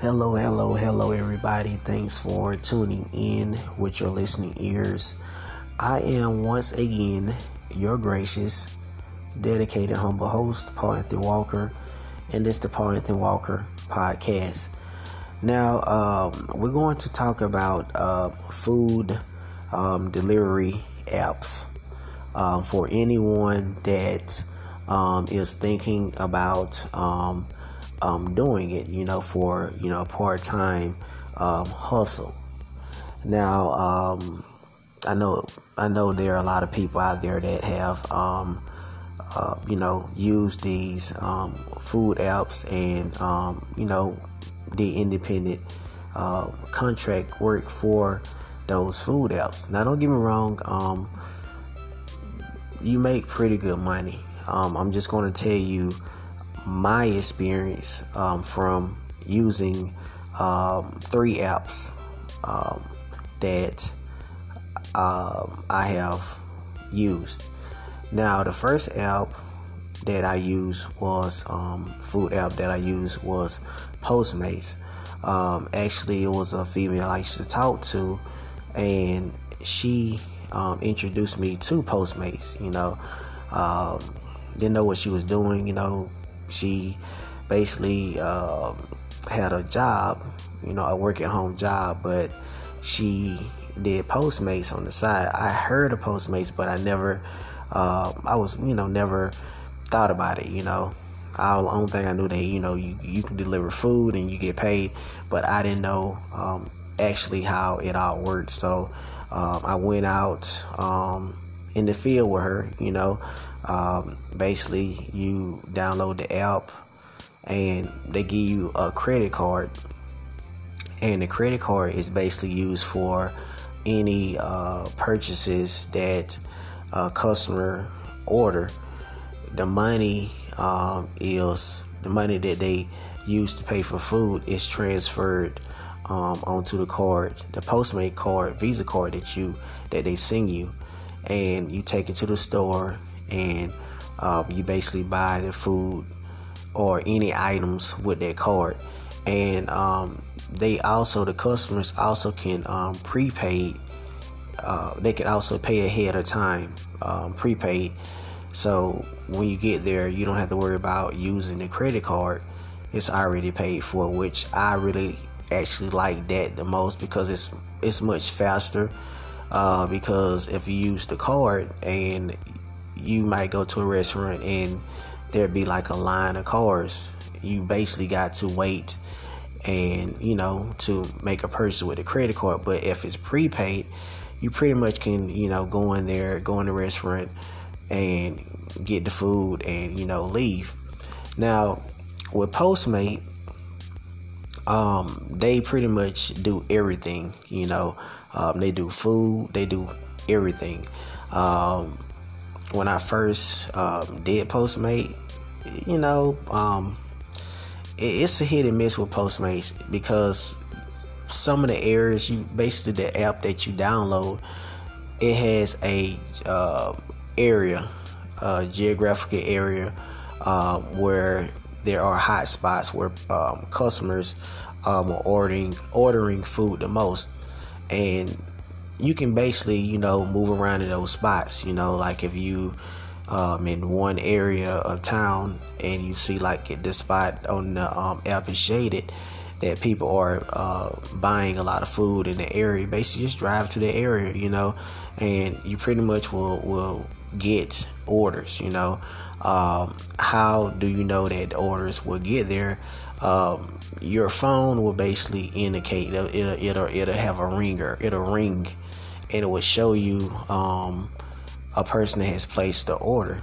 Hello everybody, thanks for tuning in with your listening ears. I am once again your gracious, dedicated, humble host, Paul Anthony Walker, and this is the Paul Anthony Walker podcast. Now, we're going to talk about food delivery apps for anyone that is thinking about doing it, for, part-time, hustle. Now, I know there are a lot of people out there that have, used these, food apps and, the independent, contract work for those food apps. Now, don't get me wrong. You make pretty good money. I'm just going to tell you my experience from using three apps that I have used. Now, the first app that I used was Postmates. Actually, it was a female I used to talk to, and she introduced me to Postmates. Didn't know what she was doing. She basically had a job, a work-at-home job, but she did Postmates on the side. I heard of Postmates, but I never, never thought about it. The only thing I knew that you can deliver food and you get paid, but I didn't know actually how it all worked. So I went out in the field with her. Basically, you download the app and they give you a credit card, and the credit card is basically used for any purchases that a customer order. The money is the money that they use to pay for food is transferred onto the card, the Postmate card, Visa card that they send you, and you take it to the store. And you basically buy the food or any items with that card. And the customers also can prepaid. They can also pay ahead of time, prepaid. So when you get there, you don't have to worry about using the credit card. It's already paid for, which I really actually like that the most because it's much faster. Because if you use the card and you might go to a restaurant and there'd be like a line of cars. You basically got to wait and, to make a purchase with a credit card. But if it's prepaid, you pretty much can, go in there, go in the restaurant and get the food and, leave. Now, with Postmate, they pretty much do everything, they do food, they do everything. When I first did Postmate, it's a hit and miss with Postmates because some of the areas the app that you download, it has a geographical area where there are hot spots where customers are ordering food the most, and you can basically, move around in those spots, like if you in one area of town and you see like at this spot on the app is shaded that people are buying a lot of food in the area, basically just drive to the area, and you pretty much will get orders, how do you know that the orders will get there? Your phone will basically indicate, it'll have a ringer, it'll ring, and it will show you a person that has placed the order.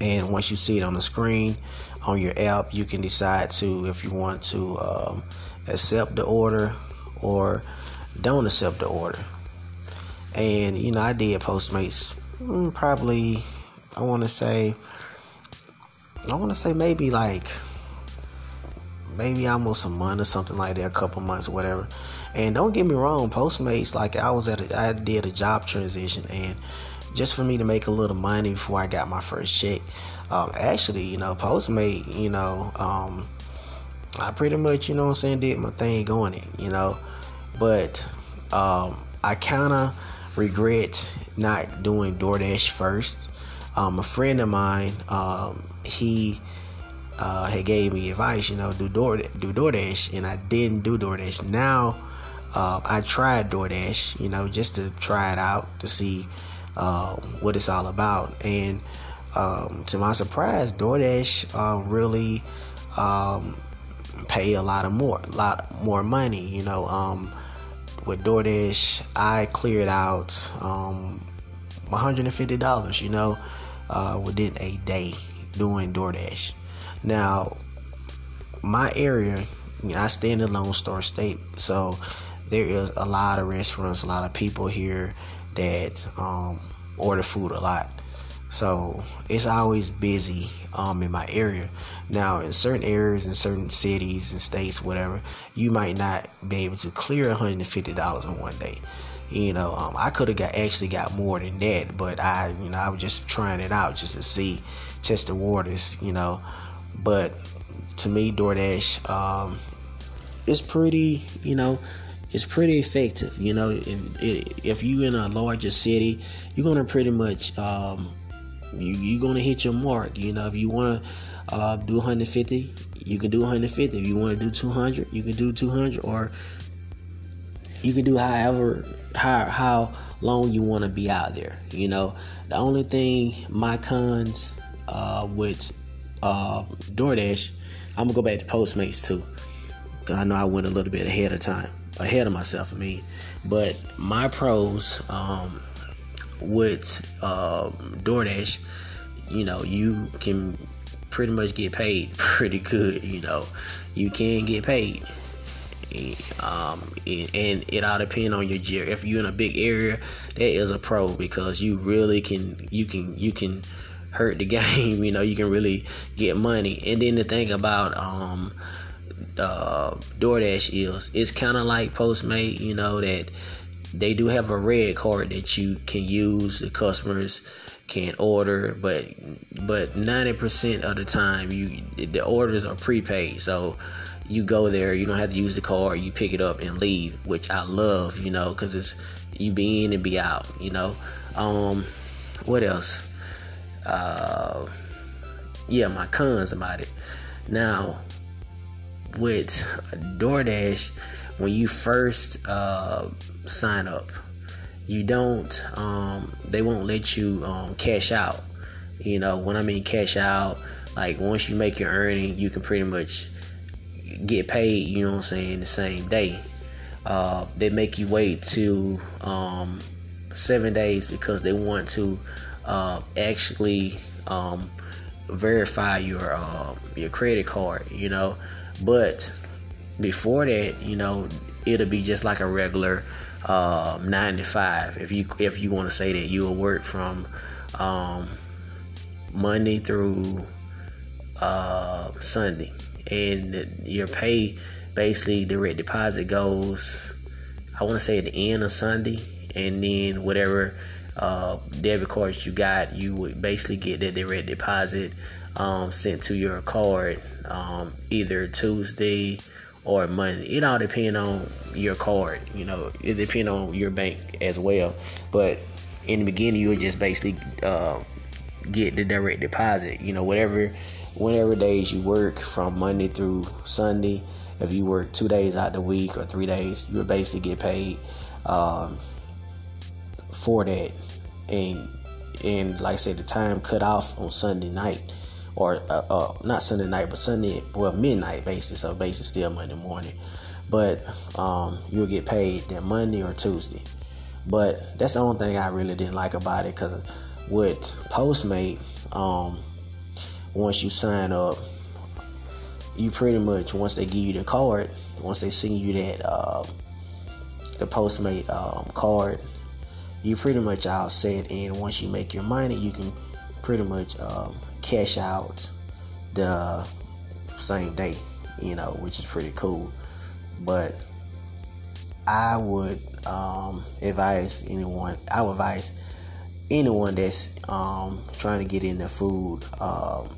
And once you see it on the screen on your app, you can decide if you want to accept the order or don't accept the order. And I did Postmates probably, I want to say maybe almost a month or something like that, a couple months or whatever. And don't get me wrong, Postmates, I did a job transition, and just for me to make a little money before I got my first check, Postmate, I pretty much, you know what I'm saying, did my thing going in, you know. But I kind of regret not doing DoorDash first. A friend of mine, he had gave me advice, you know, do DoorDash, and I didn't do DoorDash. Now, I tried DoorDash, you know, just to try it out to see what it's all about. And to my surprise, DoorDash really pay a lot more money, you know. With DoorDash, I cleared out $150, you know, within a day doing DoorDash. Now, my area, you know, I stay in the Lone Star State, so there is a lot of restaurants, a lot of people here that order food a lot. So it's always busy in my area. Now, in certain areas, in certain cities and states, whatever, you might not be able to clear $150 in one day. You know, I could have got more than that, but I was just trying it out just to see, test the waters, you know. But to me, DoorDash, it's pretty, you know, it's pretty effective. You know, if you in a larger city, you're gonna pretty much you're gonna hit your mark. You know, if you wanna do 150, you can do 150. If you wanna do 200, you can do 200, or you can do how long you want to be out there. You know, the only thing, my cons with DoorDash, I'm gonna go back to Postmates too, cause I know I went a little bit ahead of myself. I mean, but my pros with DoorDash, you know, you can pretty much get paid pretty good. You know, you can get paid. And it all depends on your gear. If you're in a big area, that is a pro, because you really can hurt the game. You know, you can really get money. And then the thing about DoorDash is, it's kind of like Postmate, you know, that they do have a red card that you can use. The customers can order, but 90% of the time, the orders are prepaid. So you go there, you don't have to use the card, you pick it up and leave, which I love, you know, because it's, you be in and be out, you know. What else? Yeah, my cons about it. Now, with DoorDash, when you first sign up, you don't, they won't let you cash out. You know, when I mean cash out, like once you make your earning, you can pretty much get paid, you know what I'm saying, the same day. They make you wait to 7 days, because they want to actually verify your credit card, you know. But before that, you know, it'll be just like a regular 9 to 5, if you want to say that. You'll work from Monday through Sunday, and your pay, basically direct deposit, goes, I want to say, at the end of Sunday, and then whatever debit cards you got, you would basically get that direct deposit sent to your card either Tuesday or Monday. It all depends on your card, you know, it depends on your bank as well. But in the beginning, you would just basically get the direct deposit, you know, whenever days you work from Monday through Sunday. If you work 2 days out the week or 3 days, you'll basically get paid for that. And like I said, the time cut off on Sunday night, or not Sunday night, but Sunday, well, midnight basically. So basically still Monday morning, but you'll get paid that Monday or Tuesday. But that's the only thing I really didn't like about it, because with Postmate, once you sign up, you pretty much, once they give you the card, once they send you that the Postmate card, you pretty much all set. And once you make your money, you can pretty much cash out the same day, you know, which is pretty cool. But I would advise anyone that's trying to get into food,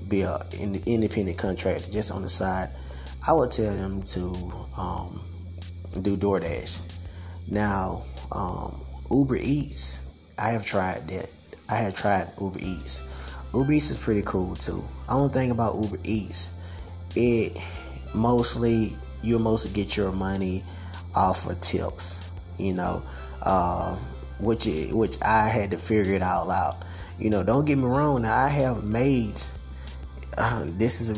be an independent contractor, just on the side. I would tell them to do DoorDash. Now, Uber Eats, I have tried that. I have tried Uber Eats. Uber Eats is pretty cool too. Only thing about Uber Eats, you'll mostly get your money off of tips, you know, which I had to figure it all out. You know, don't get me wrong. Now, I have made this is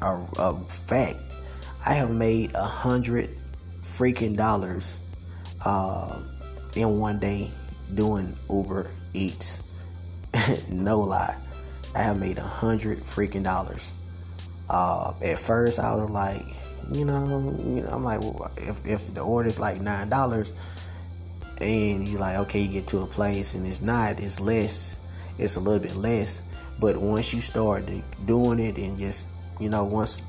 a fact. I have made $100 in one day doing Uber Eats. No lie, I have made $100. At first, I was like, I'm like, well, if the order's like $9, and you're like, okay, you get to a place and it's a little bit less. But once you start doing it and just, once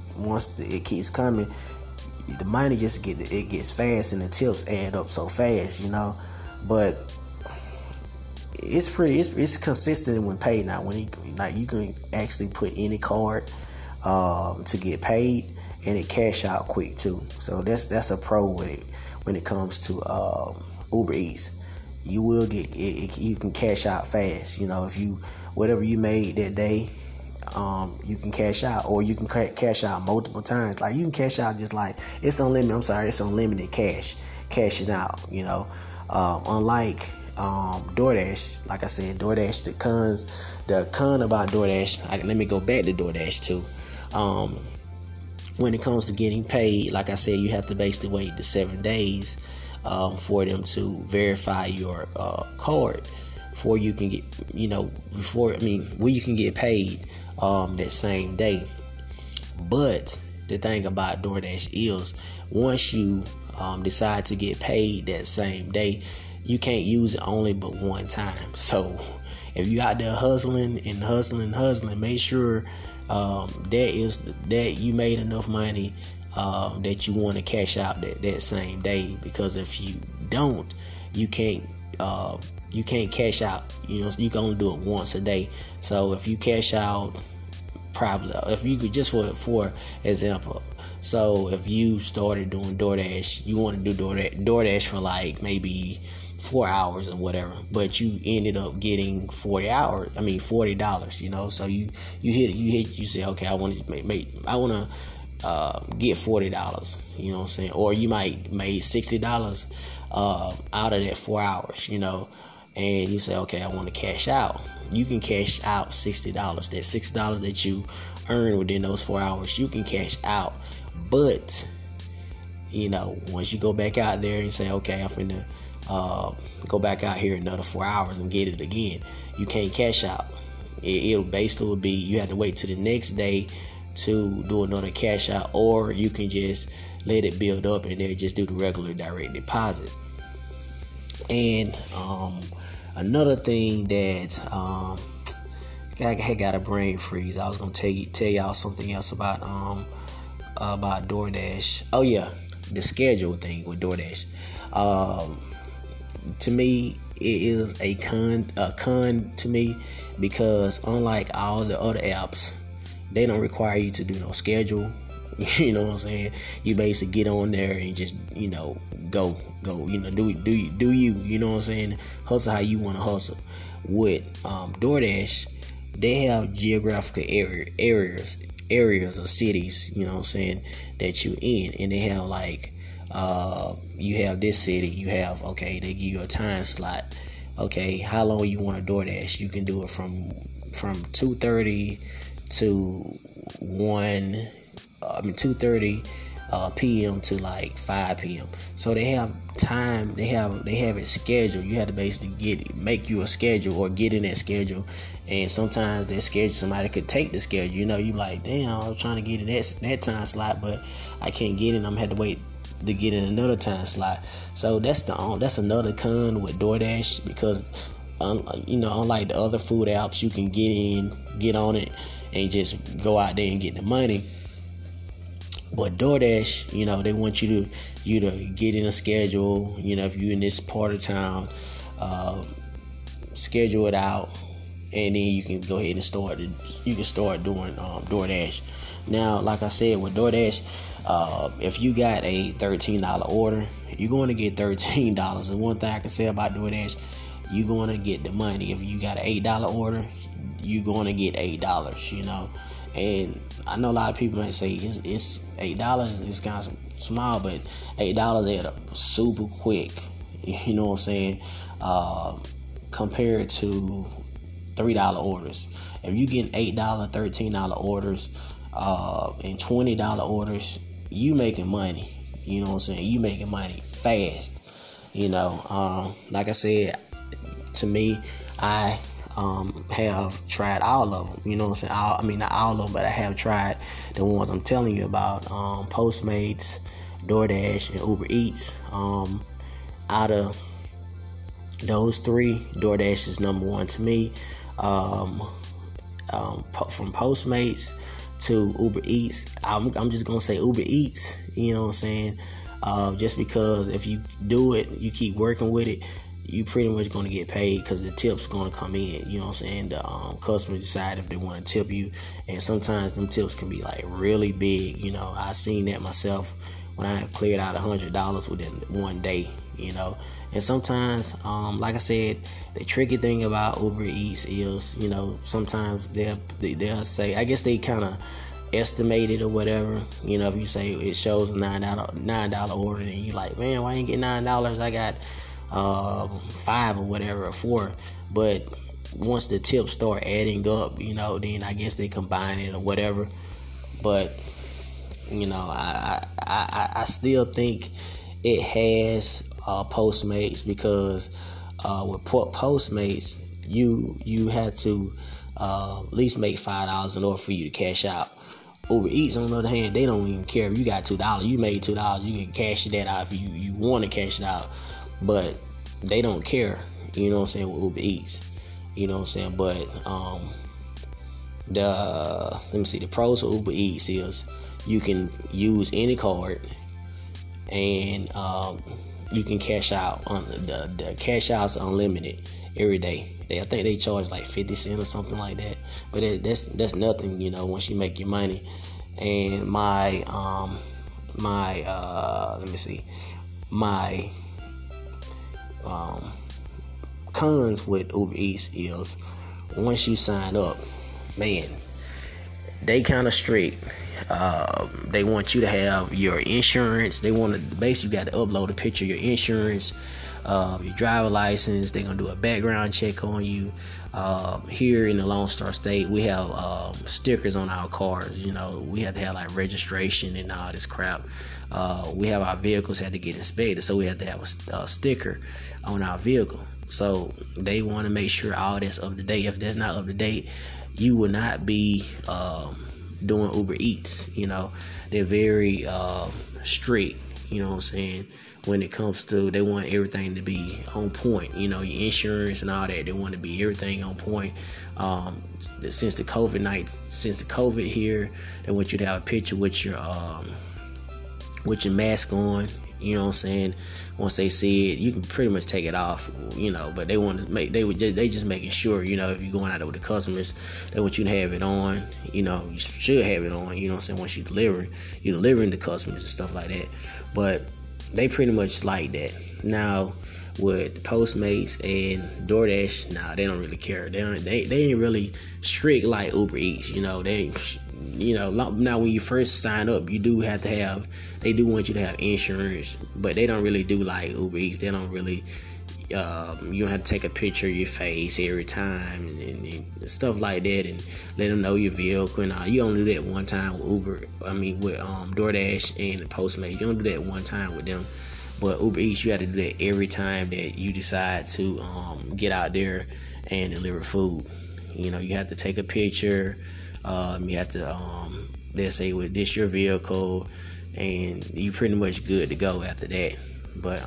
it keeps coming, the money gets fast and the tips add up so fast, But it's it's consistent when paid now. When you can actually put any card to get paid, and it cash out quick too. So that's a pro with it when it comes to Uber Eats. You will get it, you can cash out fast. If you whatever you made that day, you can cash out, or you can cash out multiple times. Like, you can cash out just like it's unlimited cashing out. Unlike DoorDash, like I said, DoorDash, the con about DoorDash. Let me go back to DoorDash too. When it comes to getting paid, like I said, you have to basically wait the 7 days for them to verify your card before you can get, where you can get paid that same day. But the thing about DoorDash is, once you decide to get paid that same day, you can't use it only but one time. So if you out there hustling, make sure that you made enough money that you want to cash out that same day. Because if you don't, you can't cash out. You can only do it once a day. So if you cash out, if you could, just for example, so if you started doing DoorDash, you want to do DoorDash for like maybe 4 hours or whatever, but you ended up getting $40. So you hit. You say, okay, I want to get $40. You know what I'm saying? Or you might made $60 out of that 4 hours. And you say, okay, I want to cash out. You can cash out $60. That $6 that you earn within those 4 hours, you can cash out. But once you go back out there and say, okay, I'm finna go back out here another 4 hours and get it again, you can't cash out. It'll basically would be you have to wait till the next day to do another cash out, or you can just let it build up and then just do the regular direct deposit. And another thing that I had got a brain freeze. I was gonna tell y'all something else about DoorDash. Oh yeah, the schedule thing with DoorDash. To me, it is a con to me, because unlike all the other apps, they don't require you to do no schedule. You know what I'm saying? You basically get on there and just, go, do you, you know what I'm saying? Hustle how you want to hustle. With DoorDash, they have geographical areas or cities, that you in, and they have like, you have this city, they give you a time slot. Okay, how long you want to DoorDash? You can do it from 2:30 to 2:30 p.m. to like 5 p.m. So they have time. They have it scheduled. You have to basically make you a schedule or get in that schedule. And sometimes that schedule, somebody could take the schedule. You like, damn, I was trying to get in that time slot, but I can't get in. I'm had to wait to get in another time slot. So that's another con with DoorDash, because unlike the other food apps, you can get on it, and just go out there and get the money. But DoorDash, they want you to get in a schedule. If you're in this part of town, schedule it out, and then you can go ahead and start doing DoorDash. Now, like I said, with DoorDash, if you got a $13 order, you're going to get $13. And one thing I can say about DoorDash, you're going to get the money. If you got an $8 order, you're going to get $8. You know, and I know a lot of people might say it's $8. It's kind of small, but $8 add up super quick. You know what I'm saying? Compared to $3 orders. If you get $8, $13 orders, and $20 orders, you making money. You know what I'm saying? You making money fast. You know, like I said, to me, I have tried all of them. You know what I'm saying? Not all of them, but I have tried the ones I'm telling you about. Postmates, DoorDash, and Uber Eats. Out of those three, DoorDash is number one to me. From Postmates to Uber Eats, I'm just gonna say Uber Eats. You know what I'm saying? Just because if you do it, you keep working with it, you pretty much gonna get paid because the tip's gonna come in. You know what I'm saying? The customers decide if they want to tip you, and sometimes them tips can be like really big. You know, I seen that myself when I cleared out $100 within one day. You know, and sometimes, like I said, the tricky thing about Uber Eats is, you know, sometimes they'll say, I guess they kind of estimate it or whatever. You know, if you say it shows a $9 order, and you like, man, why I ain't get $9? I got 5 or whatever, or 4. But once the tips start adding up, you know, then I guess they combine it or whatever. But you know, I still think it has Postmates, because with Postmates, you had to at least make $5 in order for you to cash out. Uber Eats, on the other hand, they don't even care if you got $2. You made $2, you can cash that out if you want to cash it out. But they don't care, you know what I'm saying, with Uber Eats. You know what I'm saying? But the pros of Uber Eats is you can use any card, and you can cash out on the cash outs unlimited every day. I think they charge like 50 cents or something like that, but that's nothing, you know, once you make your money. And my cons with Uber Eats is once you sign up, man, they kind of strict. They want you to have your insurance. They want to basically got to upload a picture of your insurance, your driver license. They're gonna do a background check on you. Here in the Lone Star State, we have stickers on our cars. You know, we have to have like registration and all this crap. We have our vehicles had to get inspected, so we have to have a sticker on our vehicle. So they want to make sure all that's up to date. If that's not up to date, you will not be doing Uber Eats. You know, they're very strict, you know what I'm saying, when it comes to, they want everything to be on point, you know, your insurance and all that. They want to be everything on point. Since the COVID here, they want you to have a picture with your mask on. You know what I'm saying? Once they see it, you can pretty much take it off, you know, but they want to they just making sure, you know, if you're going out there with the customers, they want you to have it on. You know, you should have it on, you know what I'm saying, once you're delivering to customers and stuff like that. But they pretty much like that. Now with Postmates and DoorDash, nah, they don't really care. They ain't really strict like Uber Eats, you know. Now when you first sign up, you do have to have, they do want you to have insurance, but they don't really do like Uber Eats. They don't really, you don't have to take a picture of your face every time and stuff like that, and let them know your vehicle and all. You only do that one time with DoorDash and Postmates. You only do that one time with them. But Uber Eats, you have to do that every time that you decide to get out there and deliver food. You know, you have to take a picture. You have to, let's say, with this your vehicle, and you pretty much good to go after that. But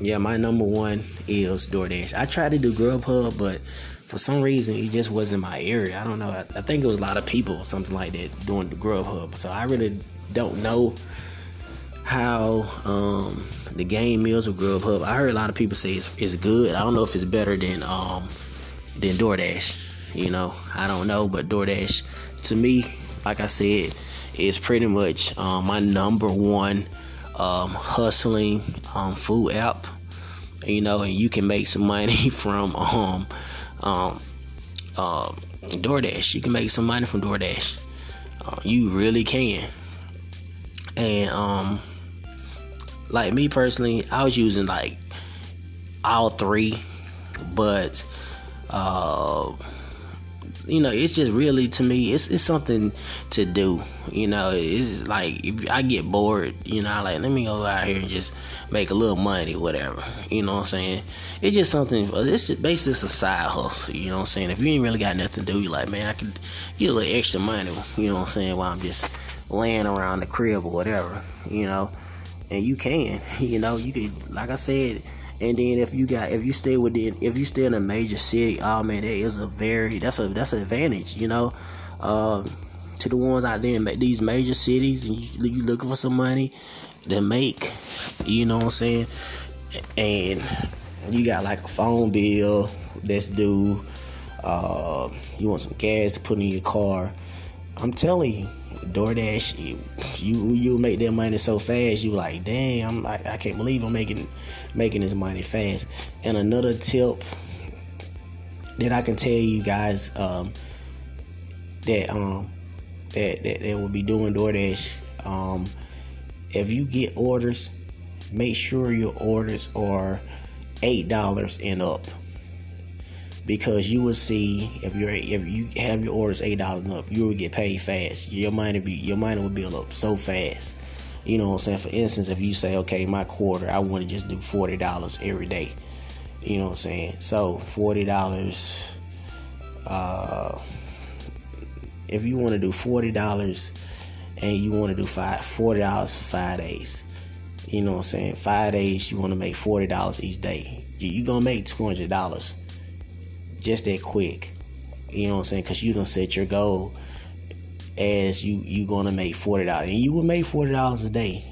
yeah, my number one is DoorDash. I tried to do Grubhub, but for some reason it just wasn't my area. I don't know. I think it was a lot of people or something like that doing the Grubhub. So I really don't know how the game is with Grubhub. I heard a lot of people say it's good. I don't know if it's better than than DoorDash. You know, I don't know, but DoorDash, to me, like I said, is pretty much my number one hustling food app. You know, and you can make some money from DoorDash. You can make some money from DoorDash. You really can. And like me personally, I was using like all three, but you know, it's just really, to me, it's something to do. You know, it's like, if I get bored, you know, I like, let me go out here and just make a little money, whatever. You know what I'm saying? It's just something. It's just basically a side hustle. You know what I'm saying? If you ain't really got nothing to do, you like, man, I can get a little extra money. You know what I'm saying? While I'm just laying around the crib or whatever. You know, and you can. You know, you can. Like I said. And then if you stay in a major city, oh man, that is that's an advantage, you know, to the ones out there in these major cities, and you looking for some money to make, you know what I'm saying, and you got like a phone bill that's due, you want some gas to put in your car. I'm telling you, DoorDash, you make that money so fast. You like, dang, I can't believe I'm making this money fast. And another tip that I can tell you guys that will be doing DoorDash, if you get orders, make sure your orders are $8 and up. Because you will see, if you have your orders $8 and up, you will get paid fast. Your money will build up so fast. You know what I'm saying? For instance, if you say, okay, my quarter, I want to just do $40 every day. You know what I'm saying? So $40. If you want to do $40 and you want to do $40 for 5 days. You know what I'm saying? 5 days, you want to make $40 each day. You're gonna make $200. Just that quick, you know what I'm saying? Because you done set your goal as you gonna make $40, and you will make $40 a day.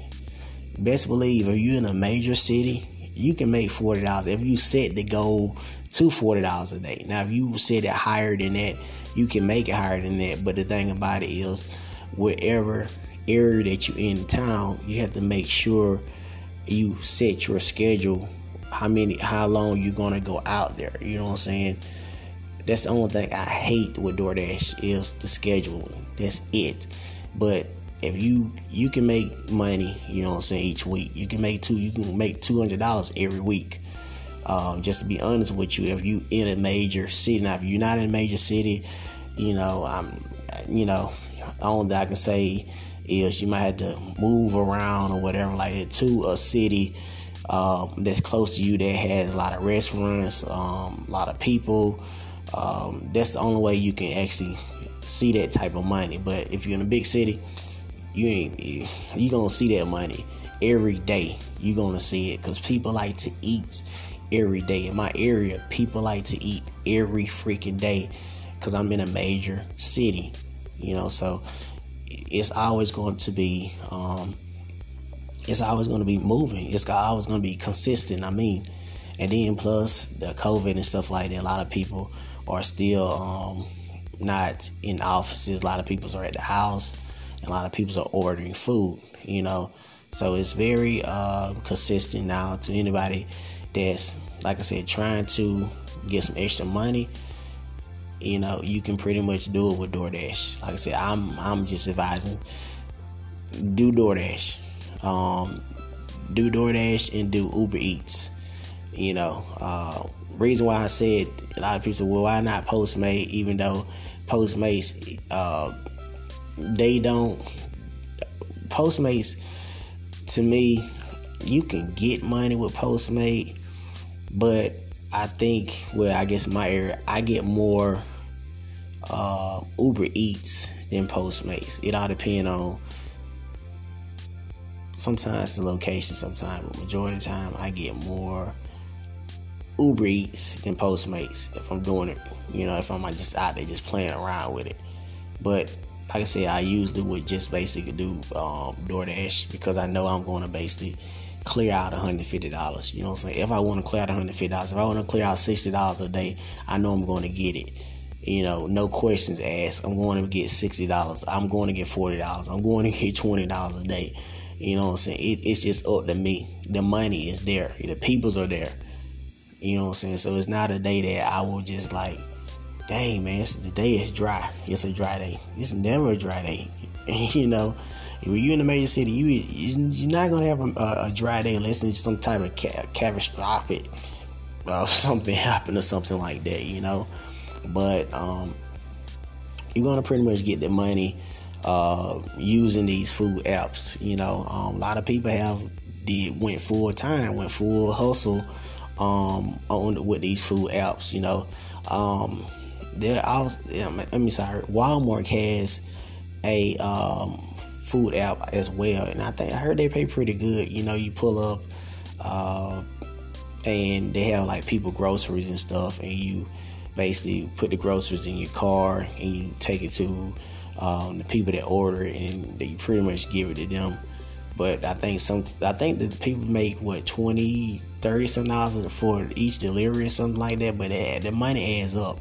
Best believe, if you're in a major city, you can make $40 if you set the goal to $40 a day. Now, if you set it higher than that, you can make it higher than that. But the thing about it is, wherever area that you're in town, you have to make sure you set your schedule. How long you gonna go out there? You know what I'm saying? That's the only thing I hate with DoorDash is the scheduling. That's it. But if you can make money, you know what I'm saying, each week. You can make $200 every week. Just to be honest with you, if you in a major city. Now, if you're not in a major city, you know, the only thing I can say is you might have to move around or whatever like that to a city that's close to you, that has a lot of restaurants, a lot of people. That's the only way you can actually see that type of money. But if you're in a big city, you gonna see that money every day. You gonna see it because people like to eat every day. In my area, people like to eat every freaking day because I'm in a major city, you know. So it's always going to be it's always going to be moving. It's always going to be consistent, I mean. And then plus the COVID and stuff like that, a lot of people are still not in offices. A lot of people are at the house. And a lot of people are ordering food, you know. So it's very consistent now. To anybody that's, like I said, trying to get some extra money, you know, you can pretty much do it with DoorDash. Like I said, I'm just advising, do DoorDash. Do DoorDash and do Uber Eats. You know, reason why I said a lot of people say, well, why not Postmates? Even though Postmates, Postmates, to me, you can get money with Postmates, but I think, well, I guess my area, I get more Uber Eats than Postmates. It all depends on. Sometimes the location, sometimes, but majority of the time, I get more Uber Eats than Postmates if I'm doing it. You know, if I'm just out there just playing around with it. But like I said, I usually would just basically do DoorDash because I know I'm going to basically clear out $150. You know what I'm saying? If I want to clear out $150, if I want to clear out $60 a day, I know I'm going to get it. You know, no questions asked. I'm going to get $60. I'm going to get $40. I'm going to get $20 a day. You know what I'm saying? It's just up to me. The money is there. The peoples are there. You know what I'm saying? So it's not a day that I will just like, dang, man, the day is dry. It's a dry day. It's never a dry day. You know, if you're in a major city, you're not going to have a dry day unless it's some type of catastrophic something happened or something like that, you know. But you're going to pretty much get the money using these food apps, you know. A lot of people went full time, went full hustle with these food apps, you know. Walmart has a food app as well, and I heard they pay pretty good. You know, you pull up and they have like people groceries and stuff, and you basically put the groceries in your car and you take it to the people that order it, and you pretty much give it to them. But I think the people make what, $20-30 for each delivery or something like that. But the money adds up.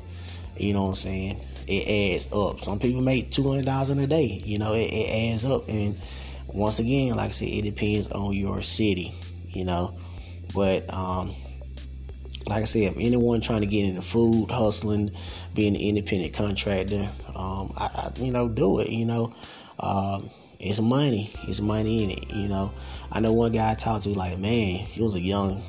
You know what I'm saying? It adds up. Some people make $200 in a day. You know, it adds up. And once again, like I said, it depends on your city. You know, but like I said, if anyone trying to get into food, hustling, being an independent contractor, do it. You know, it's money. It's money in it. You know, I know one guy I talked to, like, man, he was a young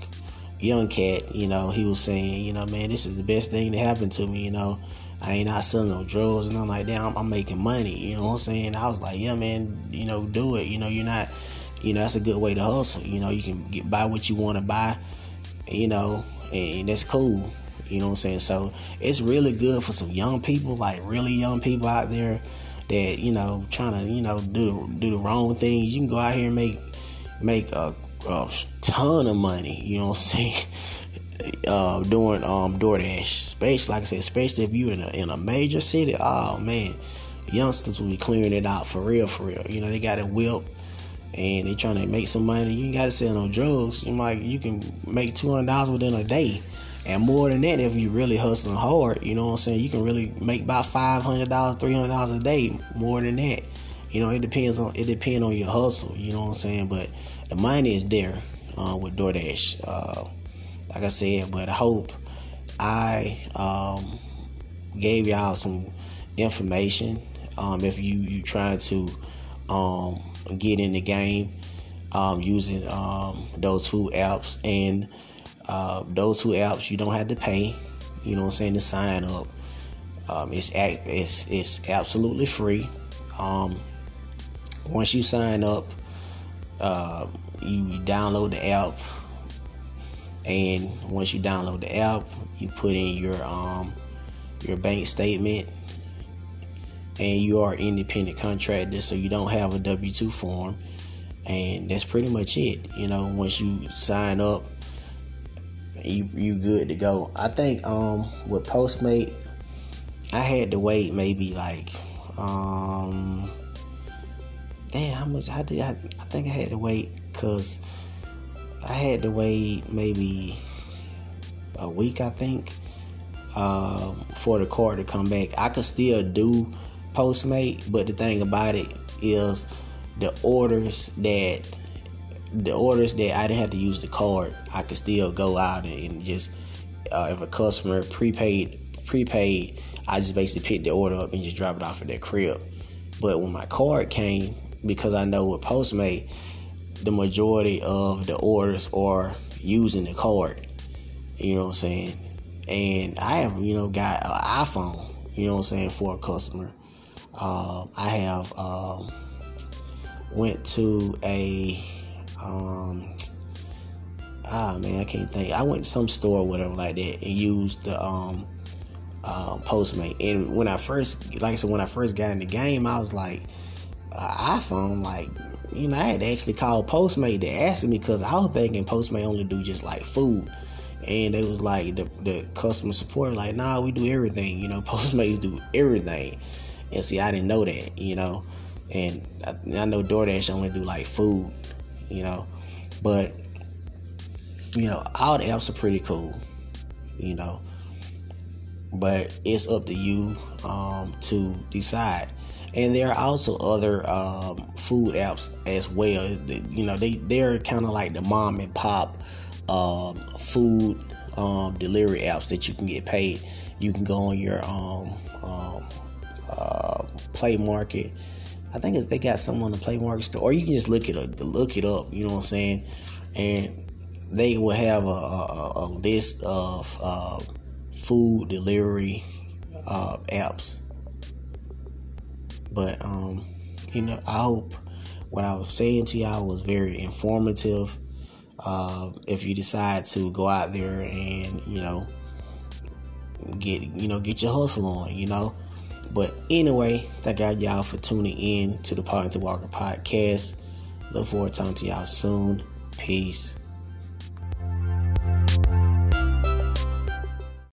cat. You know, he was saying, you know, man, this is the best thing that happened to me. You know, I ain't out selling no drugs and I'm like, damn, I'm making money. You know what I'm saying? I was like, yeah, man, you know, do it. You know, you're not, you know, that's a good way to hustle. You know, you can buy what you want to buy. You know, and that's cool. You know what I'm saying? So it's really good for some young people, like really young people out there that, you know, trying to, you know, do the wrong things. You can go out here and make a ton of money, you know what I'm saying, doing DoorDash. Especially if you in a major city. Oh man, youngsters will be clearing it out for real. You know, they got a whip and they trying to make some money. You ain't got to sell no drugs. You can make $200 within a day, and more than that if you really hustling hard. You know what I'm saying? You can really make about $500, $300 a day. More than that, you know, it depends on your hustle. You know what I'm saying? But the money is there with DoorDash, like I said. But I hope I gave y'all some information. If you trying to get in the game using those food apps, and those food apps you don't have to pay, you know what I'm saying, to sign up. It's absolutely free. Once you sign up, you download the app, and once you download the app, you put in your bank statement, and you are an independent contractor, so you don't have a W-2 form, and that's pretty much it. You know, once you sign up, you good to go. I think with Postmate, I had to wait maybe like I had to wait, because I had to wait maybe a week, I think, for the card to come back. I could still do Postmate, but the thing about it is the orders that I didn't have to use the card, I could still go out and just if a customer prepaid, I just basically picked the order up and just drop it off at their crib. But when my card came, because I know with Postmate, the majority of the orders are using the card. You know what I'm saying? And I have, you know, got an iPhone, you know what I'm saying, for a customer. I have went to a I can't think. I went to some store or whatever like that and used the Postmate. And when I first got in the game, I was like, iPhone, like, you know, I had to actually call Postmate to ask me, because I was thinking Postmate only do just like food. And they was like, the customer support, like, nah, we do everything. You know, Postmates do everything. And see, I didn't know that, you know. And I know DoorDash only do like food, you know. But you know, all the apps are pretty cool, you know, but it's up to you to decide. And there are also other food apps as well. You know, they're kind of like the mom and pop food delivery apps that you can get paid. You can go on your Play Market. I think they got some on the Play Market store, or you can just look it up. You know what I'm saying? And they will have a list of food delivery apps. But, you know, I hope what I was saying to y'all was very informative. If you decide to go out there and, you know, get your hustle on, you know. But anyway, thank y'all for tuning in to the Paul Anthony Walker podcast. Look forward to talking to y'all soon. Peace.